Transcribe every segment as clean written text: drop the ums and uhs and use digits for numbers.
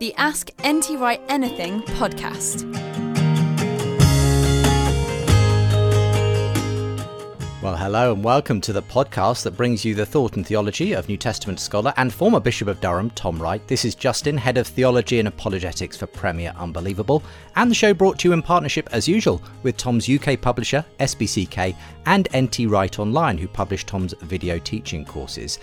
The Ask NT Wright Anything podcast. Well, hello and welcome to the podcast that brings you the thought and theology of New Testament scholar and former Bishop of Durham, Tom Wright. This is Justin, Head of Theology and Apologetics for Premier Unbelievable, and the show brought to you in partnership, as usual, with Tom's UK publisher, SBCK, and N.T. Wright Online, who publish Tom's video teaching courses.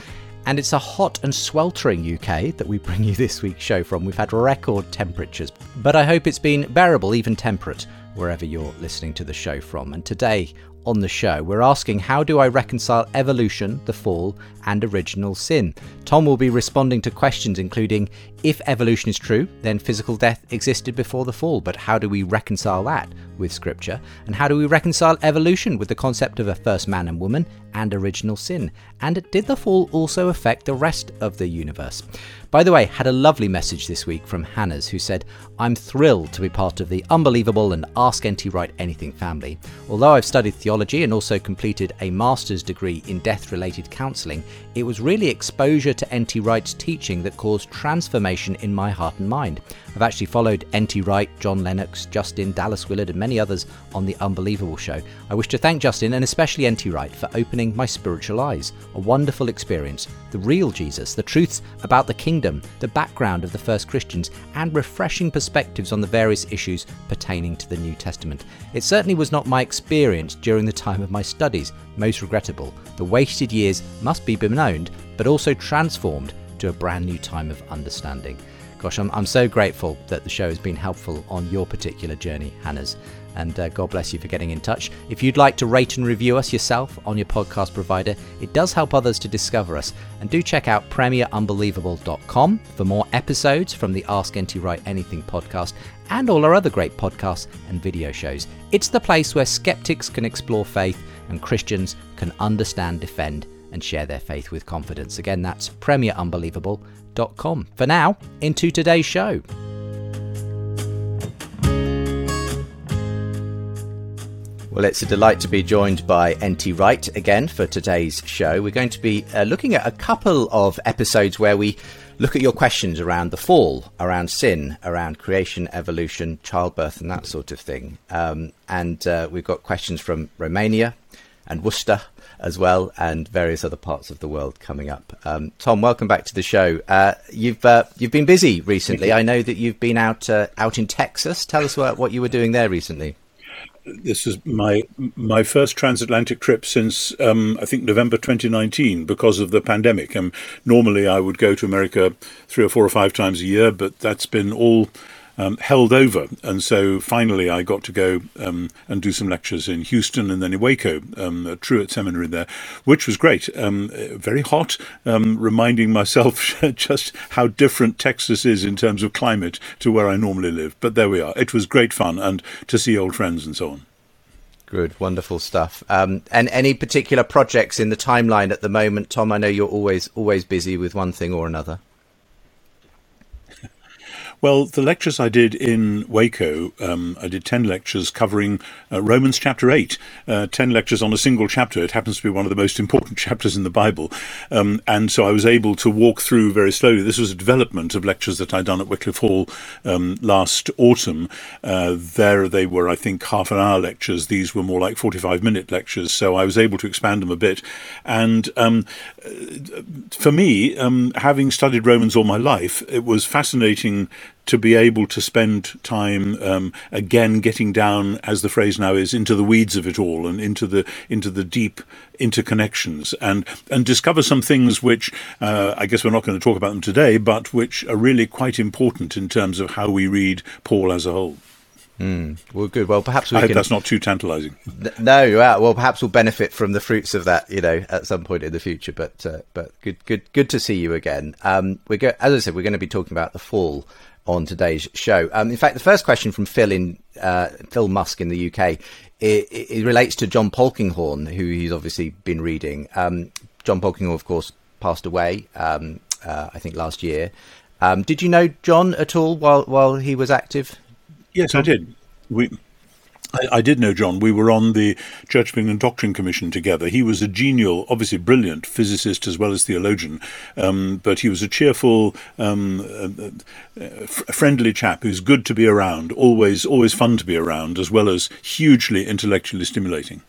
And it's a hot and sweltering UK that we bring you this week's show from. We've had record temperatures, but I hope it's been bearable, even temperate, wherever you're listening to the show from. And today on the show, we're asking, how do I reconcile evolution, the fall, and original sin? Tom will be responding to questions including, if evolution is true, then physical death existed before the fall, but how do we reconcile that with Scripture? And how do we reconcile evolution with the concept of a first man and woman and original sin? And did the fall also affect the rest of the universe? By the way, had a lovely message this week from Hannah's, who said, I'm thrilled to be part of the Unbelievable and Ask NT Wright Anything family. Although I've studied theology and also completed a master's degree in death-related counselling, it was really exposure to NT Wright's teaching that caused transformation in my heart and mind. I've actually followed NT Wright, John Lennox, Justin, Dallas Willard and many others on The Unbelievable Show. I wish to thank Justin and especially NT Wright for opening my spiritual eyes. A wonderful experience, the real Jesus, the truths about the kingdom, the background of the first Christians and refreshing perspectives on the various issues pertaining to the New Testament. It certainly was not my experience during the time of my studies. Most regrettable. The wasted years must be bemoaned, but also transformed to a brand new time of understanding. Gosh, I'm so grateful that the show has been helpful on your particular journey, Hannah's. And God bless you for getting in touch. If you'd like to rate and review us yourself on your podcast provider, it does help others to discover us. And do check out premierunbelievable.com for more episodes from the Ask NT Wright Anything podcast and all our other great podcasts and video shows. It's the place where skeptics can explore faith and Christians can understand, defend, and share their faith with confidence. Again, that's premierunbelievable.com. For now, into today's show. Well, it's a delight to be joined by N.T. Wright again for today's show. We're going to be looking at a couple of episodes where we look at your questions around the fall, around sin, around creation, evolution, childbirth, and that sort of thing. We've got questions from Romania and Worcester as well, and various other parts of the world coming up. Tom, welcome back to the show. You've been busy recently. I know that you've been out in Texas. Tell us what you were doing there recently. This is my first transatlantic trip since I think November 2019 because of the pandemic. Normally I would go to America 3 or 4 or 5 times a year, but that's been all held over, and so finally I got to go and do some lectures in Houston and then in Waco at Truett Seminary there, which was great. Very hot, reminding myself just how different Texas is in terms of climate to where I normally live, but there we are. It was great fun, and to see old friends and so on. Good, wonderful stuff. And any particular projects in the timeline at the moment, Tom? I know you're always busy with one thing or another. Well, the lectures I did in Waco, I did 10 lectures covering Romans chapter 8, 10 lectures on a single chapter. It happens to be one of the most important chapters in the Bible. And so I was able to walk through very slowly. This was a development of lectures that I'd done at Wycliffe Hall last autumn. There they were, I think, half-an-hour lectures. These were more like 45-minute lectures. So I was able to expand them a bit. And for me, having studied Romans all my life, it was fascinating to be able to spend time again getting down, as the phrase now is, into the weeds of it all and into the deep interconnections, and discover some things which I guess we're not going to talk about them today, but which are really quite important in terms of how we read Paul as a whole. Well, good. Well, perhaps we I hope that's not too tantalising. No, well, perhaps we'll benefit from the fruits of that, you know, at some point in the future. But good to see you again. As I said, we're going to be talking about the fall on today's show. In fact, the first question from Phil Musk in the UK, it relates to John Polkinghorne, who he's obviously been reading. John Polkinghorne, of course, passed away, I think, last year. Did you know John at all while he was active? Yes, I did. I did know John. We were on the Church of England Doctrine Commission together. He was a genial, obviously brilliant physicist as well as theologian, but he was a cheerful, friendly chap who's good to be around, always fun to be around, as well as hugely intellectually stimulating.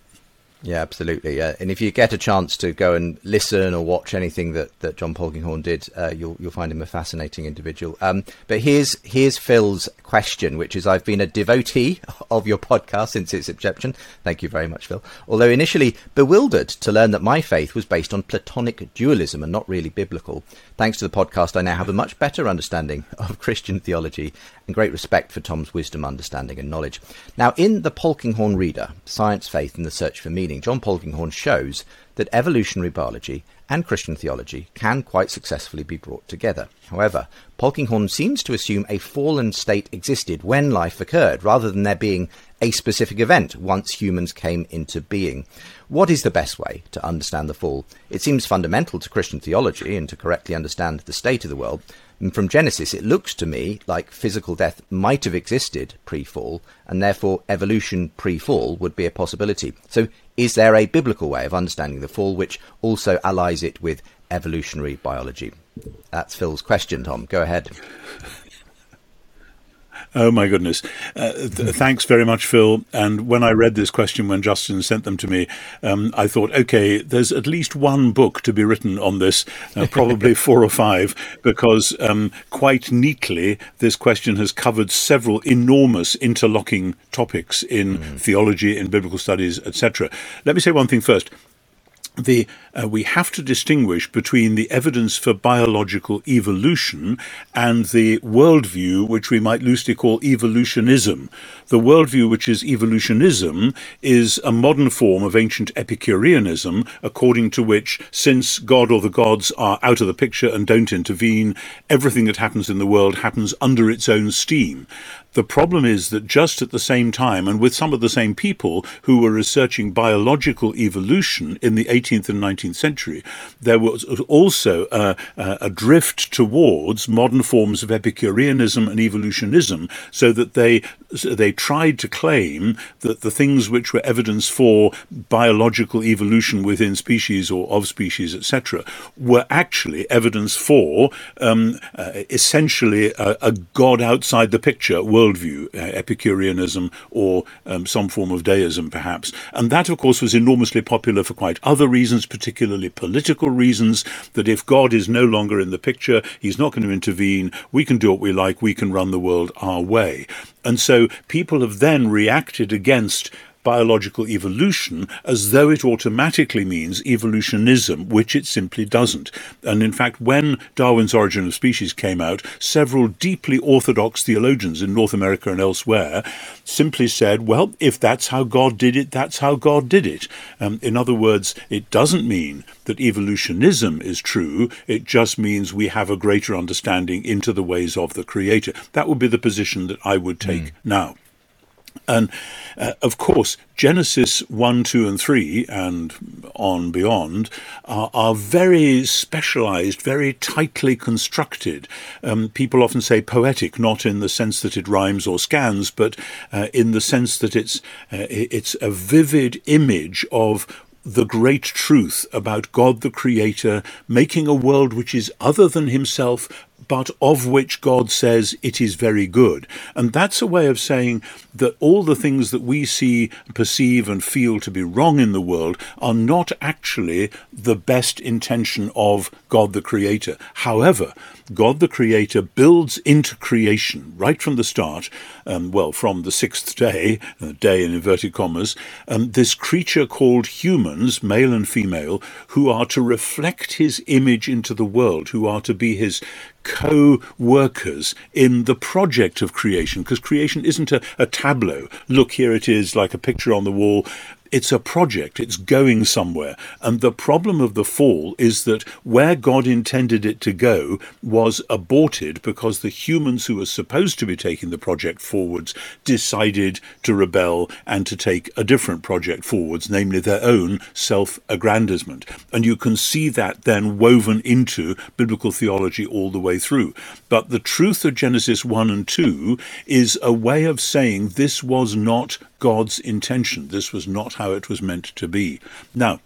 Yeah, absolutely. And if you get a chance to go and listen or watch anything that John Polkinghorne did, you'll find him a fascinating individual. But here's Phil's question, which is, I've been a devotee of your podcast since its inception. Thank you very much, Phil. Although initially bewildered to learn that my faith was based on Platonic dualism and not really biblical. Thanks to the podcast, I now have a much better understanding of Christian theology and great respect for Tom's wisdom, understanding and knowledge. Now, in The Polkinghorne Reader, Science, Faith and the Search for Meaning, John Polkinghorne shows that evolutionary biology and Christian theology can quite successfully be brought together. However, Polkinghorne seems to assume a fallen state existed when life occurred, rather than there being a specific event once humans came into being. What is the best way to understand the fall? It seems fundamental to Christian theology and to correctly understand the state of the world. And from Genesis, it looks to me like physical death might have existed pre-fall, and therefore evolution pre-fall would be a possibility. So is there a biblical way of understanding the fall which also allies it with evolutionary biology? That's Phil's question, Tom. Go ahead. Oh, my goodness. Thanks very much, Phil. And when I read this question, when Justin sent them to me, I thought, OK, there's at least one book to be written on this, probably 4 or 5, because quite neatly, this question has covered several enormous interlocking topics in theology, in biblical studies, etc. Let me say one thing first. We have to distinguish between the evidence for biological evolution and the worldview which we might loosely call evolutionism. The worldview which is evolutionism is a modern form of ancient Epicureanism, according to which, since God or the gods are out of the picture and don't intervene, everything that happens in the world happens under its own steam. The problem is that just at the same time, and with some of the same people who were researching biological evolution in the 18th and 19th century, there was also a drift towards modern forms of Epicureanism and evolutionism, so that they tried to claim that the things which were evidence for biological evolution within species or of species, etc., were actually evidence for essentially a God outside the picture worldview, Epicureanism, or some form of deism, perhaps. And that, of course, was enormously popular for quite other reasons, particularly political reasons, that if God is no longer in the picture, he's not going to intervene, we can do what we like, we can run the world our way. And so people have then reacted against biological evolution as though it automatically means evolutionism, which it simply doesn't. And in fact, when Darwin's Origin of Species came out, several deeply orthodox theologians in North America and elsewhere simply said, well, if that's how God did it, that's how God did it. In other words, it doesn't mean that evolutionism is true, it just means we have a greater understanding into the ways of the Creator. That would be the position that I would take now. And of course, Genesis 1, 2, and 3, and on beyond, are very specialized, very tightly constructed. People often say poetic, not in the sense that it rhymes or scans, but in the sense that it's a vivid image of the great truth about God the Creator making a world which is other than himself, but of which God says it is very good. And that's a way of saying that all the things that we see, perceive, and feel to be wrong in the world are not actually the best intention of God the Creator. However, God the Creator builds into creation right from the start, from the sixth day, day in inverted commas, this creature called humans, male and female, who are to reflect his image into the world, who are to be his co-workers in the project of creation, because creation isn't a tableau. Look, here it is, like a picture on the wall. It's a project. It's going somewhere. And the problem of the fall is that where God intended it to go was aborted because the humans who were supposed to be taking the project forwards decided to rebel and to take a different project forwards, namely their own self-aggrandizement. And you can see that then woven into biblical theology all the way through. But the truth of Genesis 1 and 2 is a way of saying this was not God's intention. This was not how it was meant to be. Now,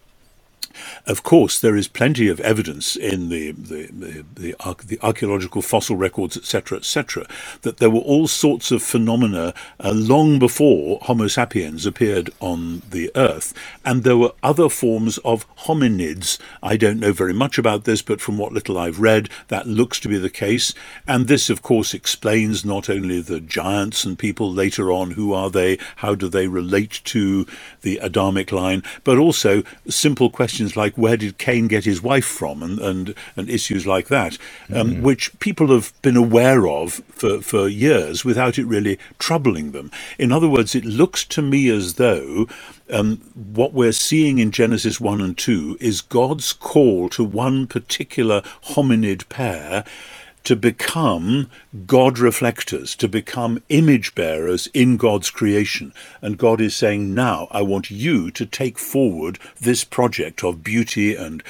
of course, there is plenty of evidence in the archaeological fossil records, etc., that there were all sorts of phenomena long before Homo sapiens appeared on the Earth, and there were other forms of hominids. I don't know very much about this, but from what little I've read, that looks to be the case. And this, of course, explains not only the giants and people later on, who are they, how do they relate to the Adamic line, but also simple questions like where did Cain get his wife from, and issues like that, which people have been aware of for years without it really troubling them. In other words, it looks to me as though what we're seeing in Genesis 1 and 2 is God's call to one particular hominid pair to become God reflectors, to become image bearers in God's creation. And God is saying, now I want you to take forward this project of beauty and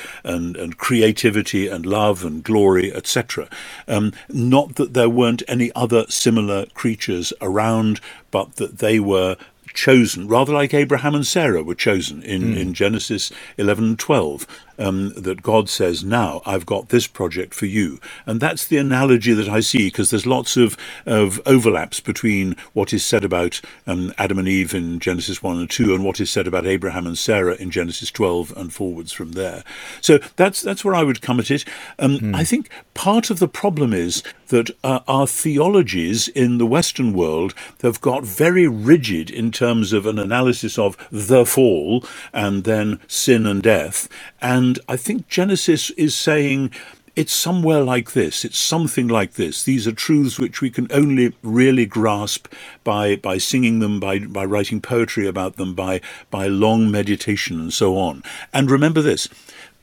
creativity and love and glory, etc. Not that there weren't any other similar creatures around, but that they were chosen, rather like Abraham and Sarah were chosen in Genesis 11 and 12, that God says, now I've got this project for you. And that's the analogy that I see, because there's lots of overlaps between what is said about Adam and Eve in Genesis 1 and 2 and what is said about Abraham and Sarah in Genesis 12 and forwards from there. So that's where I would come at it. I think part of the problem is that our theologies in the Western world have got very rigid in terms of an analysis of the fall and then sin and death. And I think Genesis is saying it's somewhere like this, it's something like this. These are truths which we can only really grasp by singing them, by writing poetry about them, by long meditation and so on. And remember this,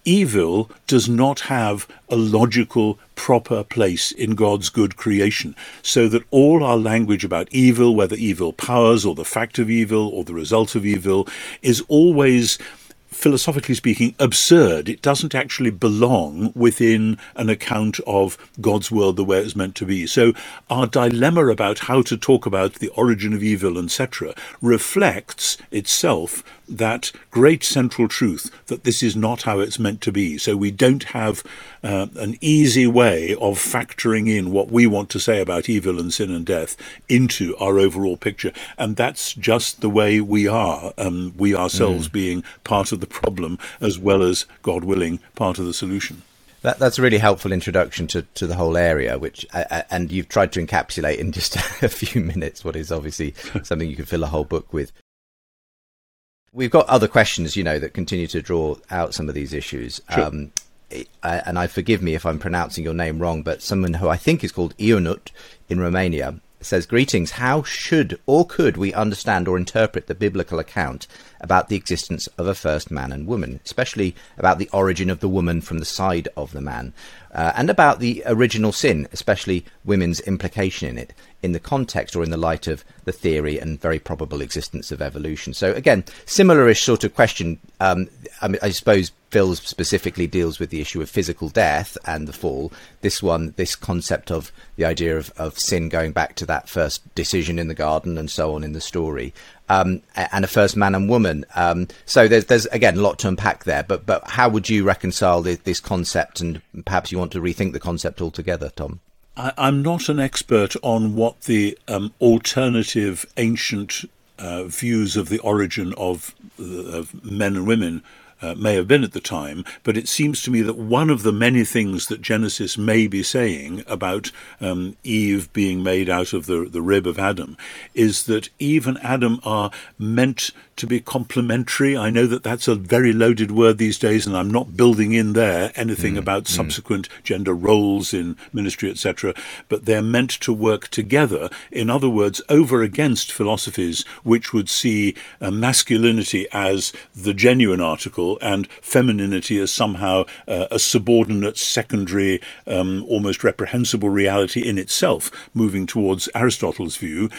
evil does not have a logical, proper place in God's good creation, so that all our language about evil, whether evil powers or the fact of evil or the result of evil, is always, philosophically speaking, absurd. It doesn't actually belong within an account of God's world the way it was meant to be. So our dilemma about how to talk about the origin of evil, etc., reflects itself that great central truth that this is not how it's meant to be. So we don't have an easy way of factoring in what we want to say about evil and sin and death into our overall picture. And that's just the way we are, we ourselves being part of the problem as well as, God willing, part of the solution. That's a really helpful introduction to the whole area, which and you've tried to encapsulate in just a few minutes what is obviously something you could fill a whole book with. We've got other questions, that continue to draw out some of these issues. Sure. And forgive me if I'm pronouncing your name wrong, but someone who I think is called Ionut in Romania says, "Greetings. How should or could we understand or interpret the biblical account about the existence of a first man and woman, especially about the origin of the woman from the side of the man, and about the original sin, especially women's implication in it, in the context or in the light of the theory and very probable existence of evolution?" So again, similar-ish sort of question. I suppose Phil's specifically deals with the issue of physical death and the fall. This one, this concept of the idea of sin going back to that first decision in the garden and so on in the story, and a first man and woman. So there's again a lot to unpack there. But how would you reconcile this concept? And perhaps you want to rethink the concept altogether, Tom. I'm not an expert on what the alternative ancient views of the origin of men and women may have been at the time, but it seems to me that one of the many things that Genesis may be saying about Eve being made out of the rib of Adam is that Eve and Adam are meant to be complementary. I know that that's a very loaded word these days, and I'm not building in there anything about subsequent gender roles in ministry, etc., but they're meant to work together, in other words, over against philosophies which would see masculinity as the genuine article and femininity as somehow a subordinate, secondary, almost reprehensible reality in itself, moving towards Aristotle's view.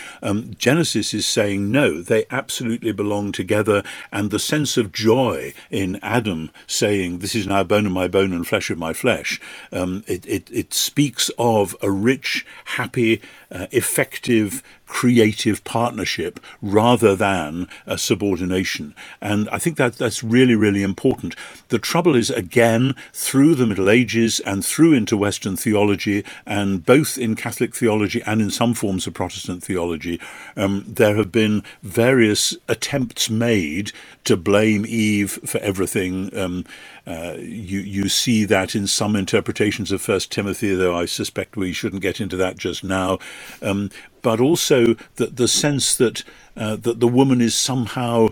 Genesis is saying, no, they absolutely belong together, and the sense of joy in Adam saying, "This is now bone of my bone and flesh of my flesh," it speaks of a rich, happy, effective, creative partnership rather than a subordination. And I think that that's really, really important. The trouble is, again, through the Middle Ages and through into Western theology, and both in Catholic theology and in some forms of Protestant theology, there have been various attempts made to blame Eve for everything. You see that in some interpretations of 1 Timothy, though I suspect we shouldn't get into that just now. But also the sense that the woman is somehow,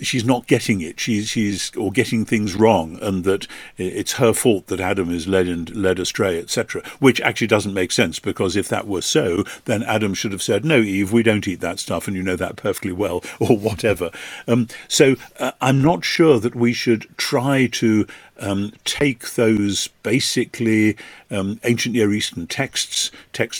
she's not getting it, she's getting things wrong, and that it's her fault that Adam is led astray, etc., which actually doesn't make sense, because if that were so, then Adam should have said, "No, Eve, we don't eat that stuff, and you know that perfectly well," or whatever. So I'm not sure that we should try to take those basically ancient Near Eastern texts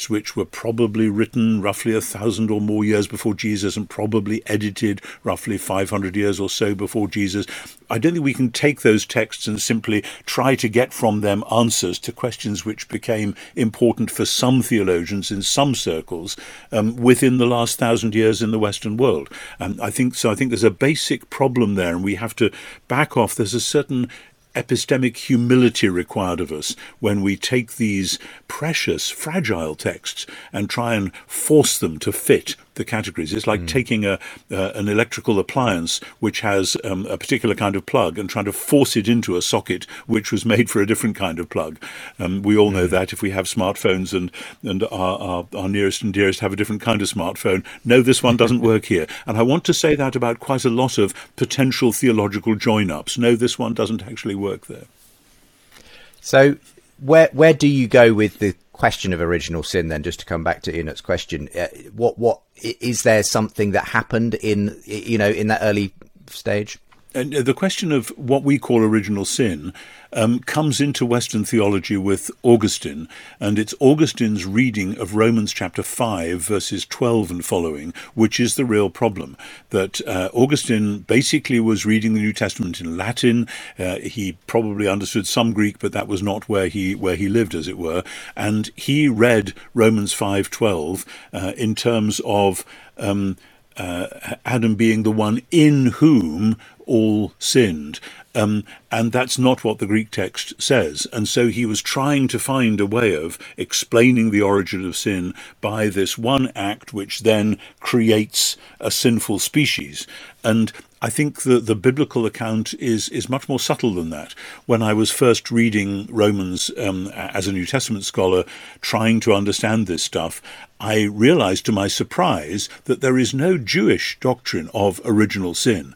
which were probably written roughly 1,000 or more years before Jesus and probably edited roughly 500 years or so before Jesus. I don't think we can take those texts and simply try to get from them answers to questions which became important for some theologians in some circles within the last 1,000 years in the Western world. I think there's a basic problem there, and we have to back off. There's a certain epistemic humility required of us when we take these precious, fragile texts and try and force them to fit the categories. It's like taking an electrical appliance which has a particular kind of plug and trying to force it into a socket which was made for a different kind of plug. We all know that if we have smartphones and our nearest and dearest have a different kind of smartphone. No, this one doesn't work here. And I want to say that about quite a lot of potential theological join-ups. No, this one doesn't actually work there. So where do you go with the question of original sin, then, just to come back to Inet's question? What is there something that happened in that early stage? And the question of what we call original sin comes into Western theology with Augustine, and it's Augustine's reading of Romans chapter 5, verses 12 and following, which is the real problem. That Augustine basically was reading the New Testament in Latin. He probably understood some Greek, but that was not where he lived, as it were. And he read Romans 5:12 in terms of Adam being the one in whom all sinned. And that's not what the Greek text says. And so he was trying to find a way of explaining the origin of sin by this one act which then creates a sinful species. And I think the biblical account is much more subtle than that. When I was first reading Romans as a New Testament scholar, trying to understand this stuff, I realized to my surprise that there is no Jewish doctrine of original sin.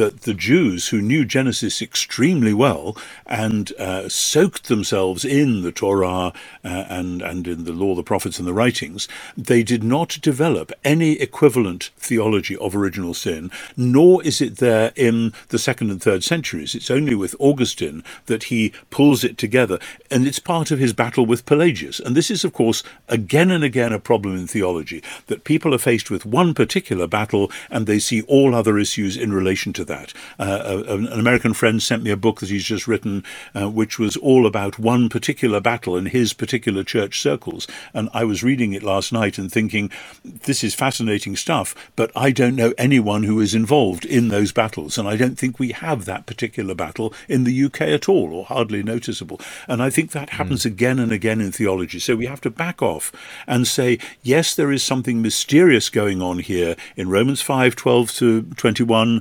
that the Jews, who knew Genesis extremely well and soaked themselves in the Torah and in the law, the prophets and the writings, they did not develop any equivalent theology of original sin, nor is it there in the second and third centuries. It's only with Augustine that he pulls it together, and it's part of his battle with Pelagius. And this is, of course, again and again a problem in theology, that people are faced with one particular battle and they see all other issues in relation to that. An American friend sent me a book that he's just written, which was all about one particular battle in his particular church circles, and I was reading it last night and thinking, this is fascinating stuff, but I don't know anyone who is involved in those battles, and I don't think we have that particular battle in the UK at all, or hardly noticeable. And I think that happens again and again in theology. So we have to back off and say, yes, there is something mysterious going on here in Romans 5:12-21,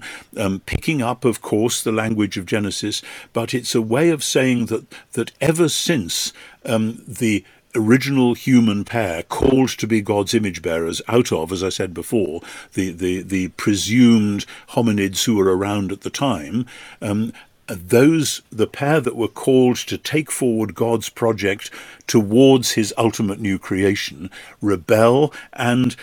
picking up, of course, the language of Genesis, but it's a way of saying that ever since the original human pair, called to be God's image bearers out of, as I said before, the presumed hominids who were around at the time, the pair that were called to take forward God's project towards his ultimate new creation, rebel, and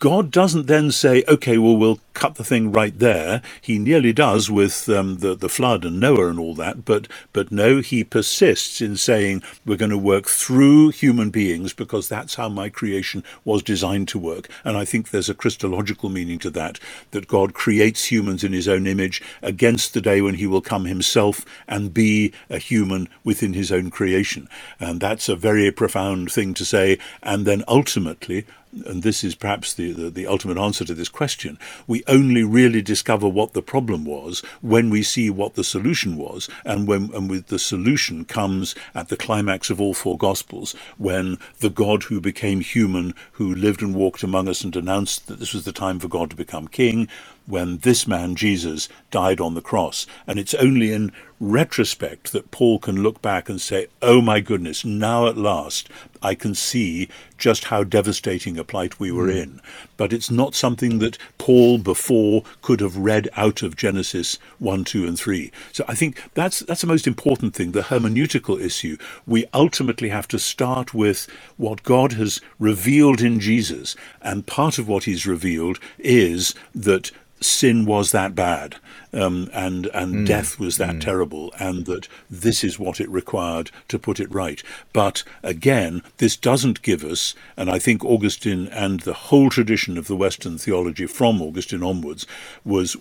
God doesn't then say, okay, well, we'll cut the thing right there. He nearly does with the flood and Noah and all that, but no, he persists in saying, we're going to work through human beings because that's how my creation was designed to work. And I think there's a Christological meaning to that, that God creates humans in his own image against the day when he will come himself and be a human within his own creation. And that's a very profound thing to say. And then ultimately, and this is perhaps the ultimate answer to this question, we only really discover what the problem was when we see what the solution was, and with the solution comes at the climax of all four Gospels, when the God who became human, who lived and walked among us and announced that this was the time for God to become king, when this man, Jesus, died on the cross. And it's only in retrospect that Paul can look back and say, oh my goodness, now at last I can see just how devastating a plight we were in. But it's not something that Paul before could have read out of Genesis 1, 2, and 3. So I think that's the most important thing, the hermeneutical issue. We ultimately have to start with what God has revealed in Jesus, and part of what he's revealed is that sin was that bad, and death was that terrible, and that this is what it required to put it right. But again, this doesn't give us, and I think Augustine and the whole tradition of the Western theology from Augustine onwards was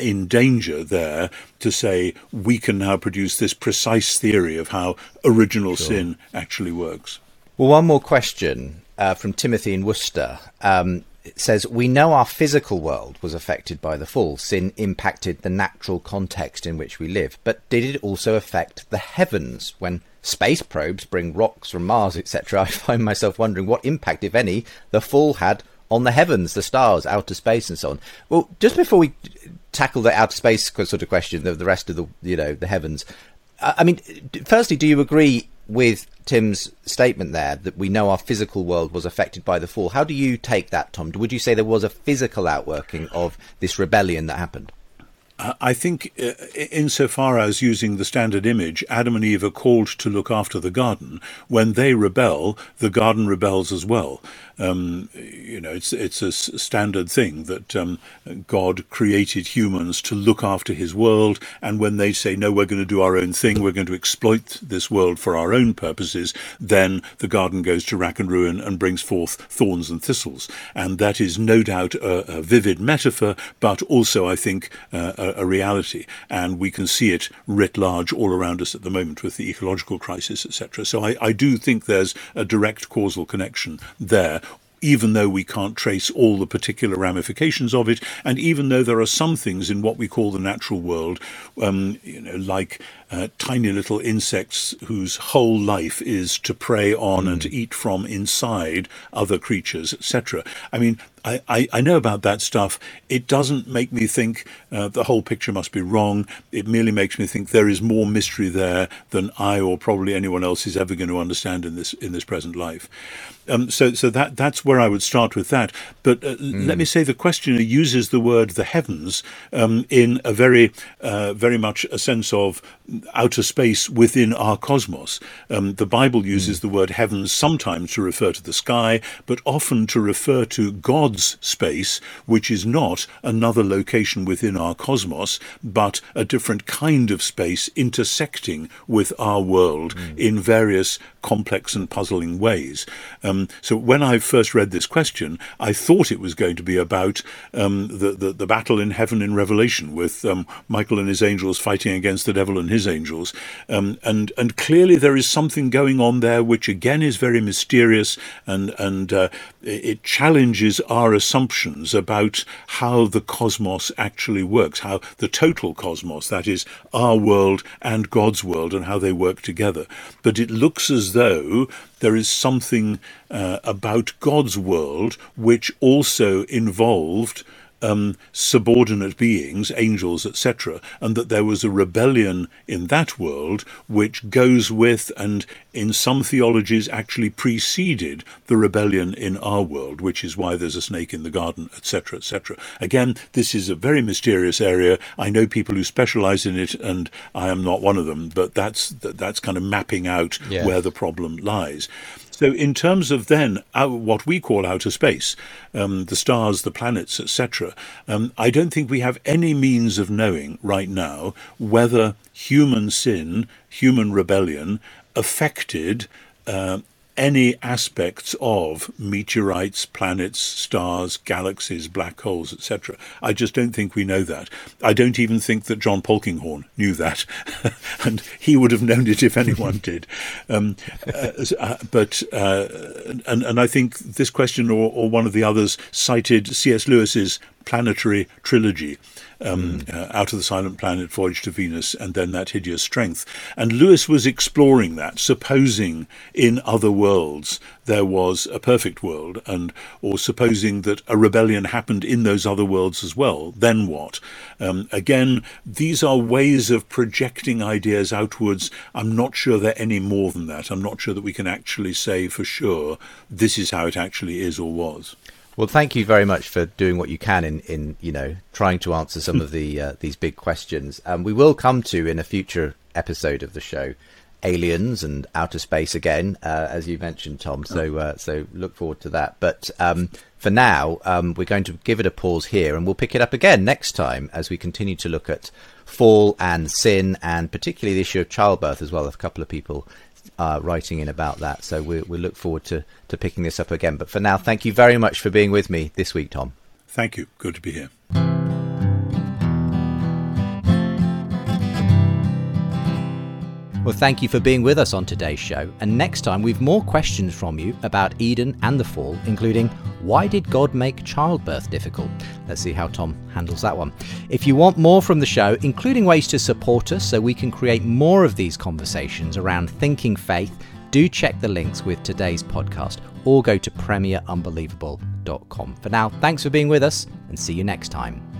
in danger there to say we can now produce this precise theory of how original sin actually works. Well, one more question from Timothy in Worcester. It says, we know our physical world was affected by the fall. Sin impacted the natural context in which we live. But did it also affect the heavens? When space probes bring rocks from Mars, etc., I find myself wondering what impact, if any, the fall had on the heavens, the stars, outer space, and so on. Well, just before we tackle the outer space sort of question, the rest of the, you know, the heavens, I mean, firstly, do you agree with Tim's statement there that we know our physical world was affected by the fall? How do you take that, Tom? Would you say there was a physical outworking of this rebellion that happened? I think insofar as, using the standard image, Adam and Eve are called to look after the garden. When they rebel, the garden rebels as well. You know, it's a standard thing that God created humans to look after his world, and when they say, no, we're going to do our own thing, we're going to exploit this world for our own purposes, then the garden goes to rack and ruin and brings forth thorns and thistles. And that is no doubt a vivid metaphor, but also, I think, a reality, and we can see it writ large all around us at the moment with the ecological crisis, etc. So I do think there's a direct causal connection there, even though we can't trace all the particular ramifications of it, and even though there are some things in what we call the natural world, you know, like tiny little insects whose whole life is to prey on and eat from inside other creatures, etc. I mean, I know about that stuff. It doesn't make me think the whole picture must be wrong. It merely makes me think there is more mystery there than I or probably anyone else is ever going to understand in this present life. So that's where I would start with that. But let me say the questioner uses the word the heavens in a very much a sense of outer space within our cosmos. The Bible uses the word heavens sometimes to refer to the sky, but often to refer to God's space, which is not another location within our cosmos, but a different kind of space intersecting with our world in various complex and puzzling ways. So when I first read this question, I thought it was going to be about the battle in heaven in Revelation with Michael and his angels fighting against the devil and his angels. And clearly there is something going on there which again is very mysterious and it challenges our assumptions about how the cosmos actually works, how the total cosmos, that is our world and God's world, and how they work together. But it looks as though there is something about God's world which also involved subordinate beings, angels, etc., and that there was a rebellion in that world which goes with and in some theologies actually preceded the rebellion in our world, which is why there's a snake in the garden, etc., etc. Again, this is a very mysterious area. I know people who specialize in it, and I am not one of them, but that's kind of mapping out where the problem lies. So in terms of then what we call outer space, the stars, the planets, etc., I don't think we have any means of knowing right now whether human sin, human rebellion, affected any aspects of meteorites, planets, stars, galaxies, black holes, etc. I just don't think we know that. I don't even think that John Polkinghorne knew that, and he would have known it if anyone did. But I think this question or one of the others cited C.S. Lewis's planetary trilogy, Out of the Silent Planet, Voyage to Venus, and then That Hideous Strength. And Lewis was exploring that, supposing in other worlds there was a perfect world, or supposing that a rebellion happened in those other worlds as well, then what? Again, these are ways of projecting ideas outwards. I'm not sure they're any more than that. I'm not sure that we can actually say for sure this is how it actually is or was. Well, thank you very much for doing what you can in you know, trying to answer some of these big questions. We will come to, in a future episode of the show, aliens and outer space again, as you mentioned, Tom. So look forward to that. But for now, we're going to give it a pause here, and we'll pick it up again next time as we continue to look at fall and sin, and particularly the issue of childbirth as well. A couple of people writing in about that, so we'll look forward to picking this up again. But for now, thank you very much for being with me this week, Tom. Thank you. Good to be here. Well, thank you for being with us on today's show, and next time we've more questions from you about Eden and the fall, including why did God make childbirth difficult? Let's see how Tom handles that one. If you want more from the show, including ways to support us so we can create more of these conversations around thinking faith, do check the links with today's podcast or go to premierunbelievable.com. For now, thanks for being with us and see you next time.